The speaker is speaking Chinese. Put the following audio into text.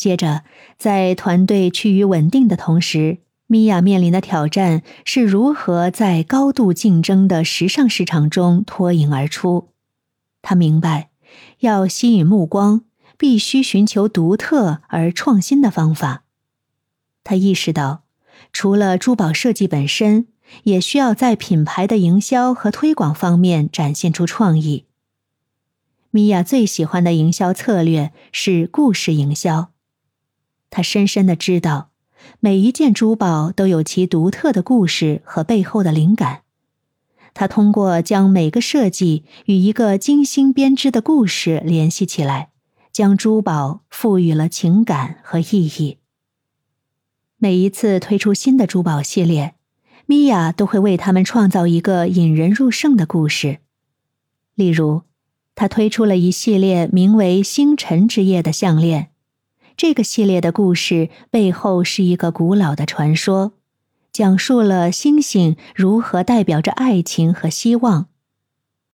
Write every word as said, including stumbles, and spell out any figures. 接着，在团队趋于稳定的同时，米娅面临的挑战是如何在高度竞争的时尚市场中脱颖而出。她明白，要吸引目光，必须寻求独特而创新的方法。她意识到，除了珠宝设计本身，也需要在品牌的营销和推广方面展现出创意。米娅最喜欢的营销策略是故事营销。她深深地知道，每一件珠宝都有其独特的故事和背后的灵感。她通过将每个设计与一个精心编织的故事联系起来，将珠宝赋予了情感和意义。每一次推出新的珠宝系列，米娅都会为他们创造一个引人入胜的故事。例如，他推出了一系列名为星辰之夜的项链，这个系列的故事背后是一个古老的传说，讲述了星星如何代表着爱情和希望，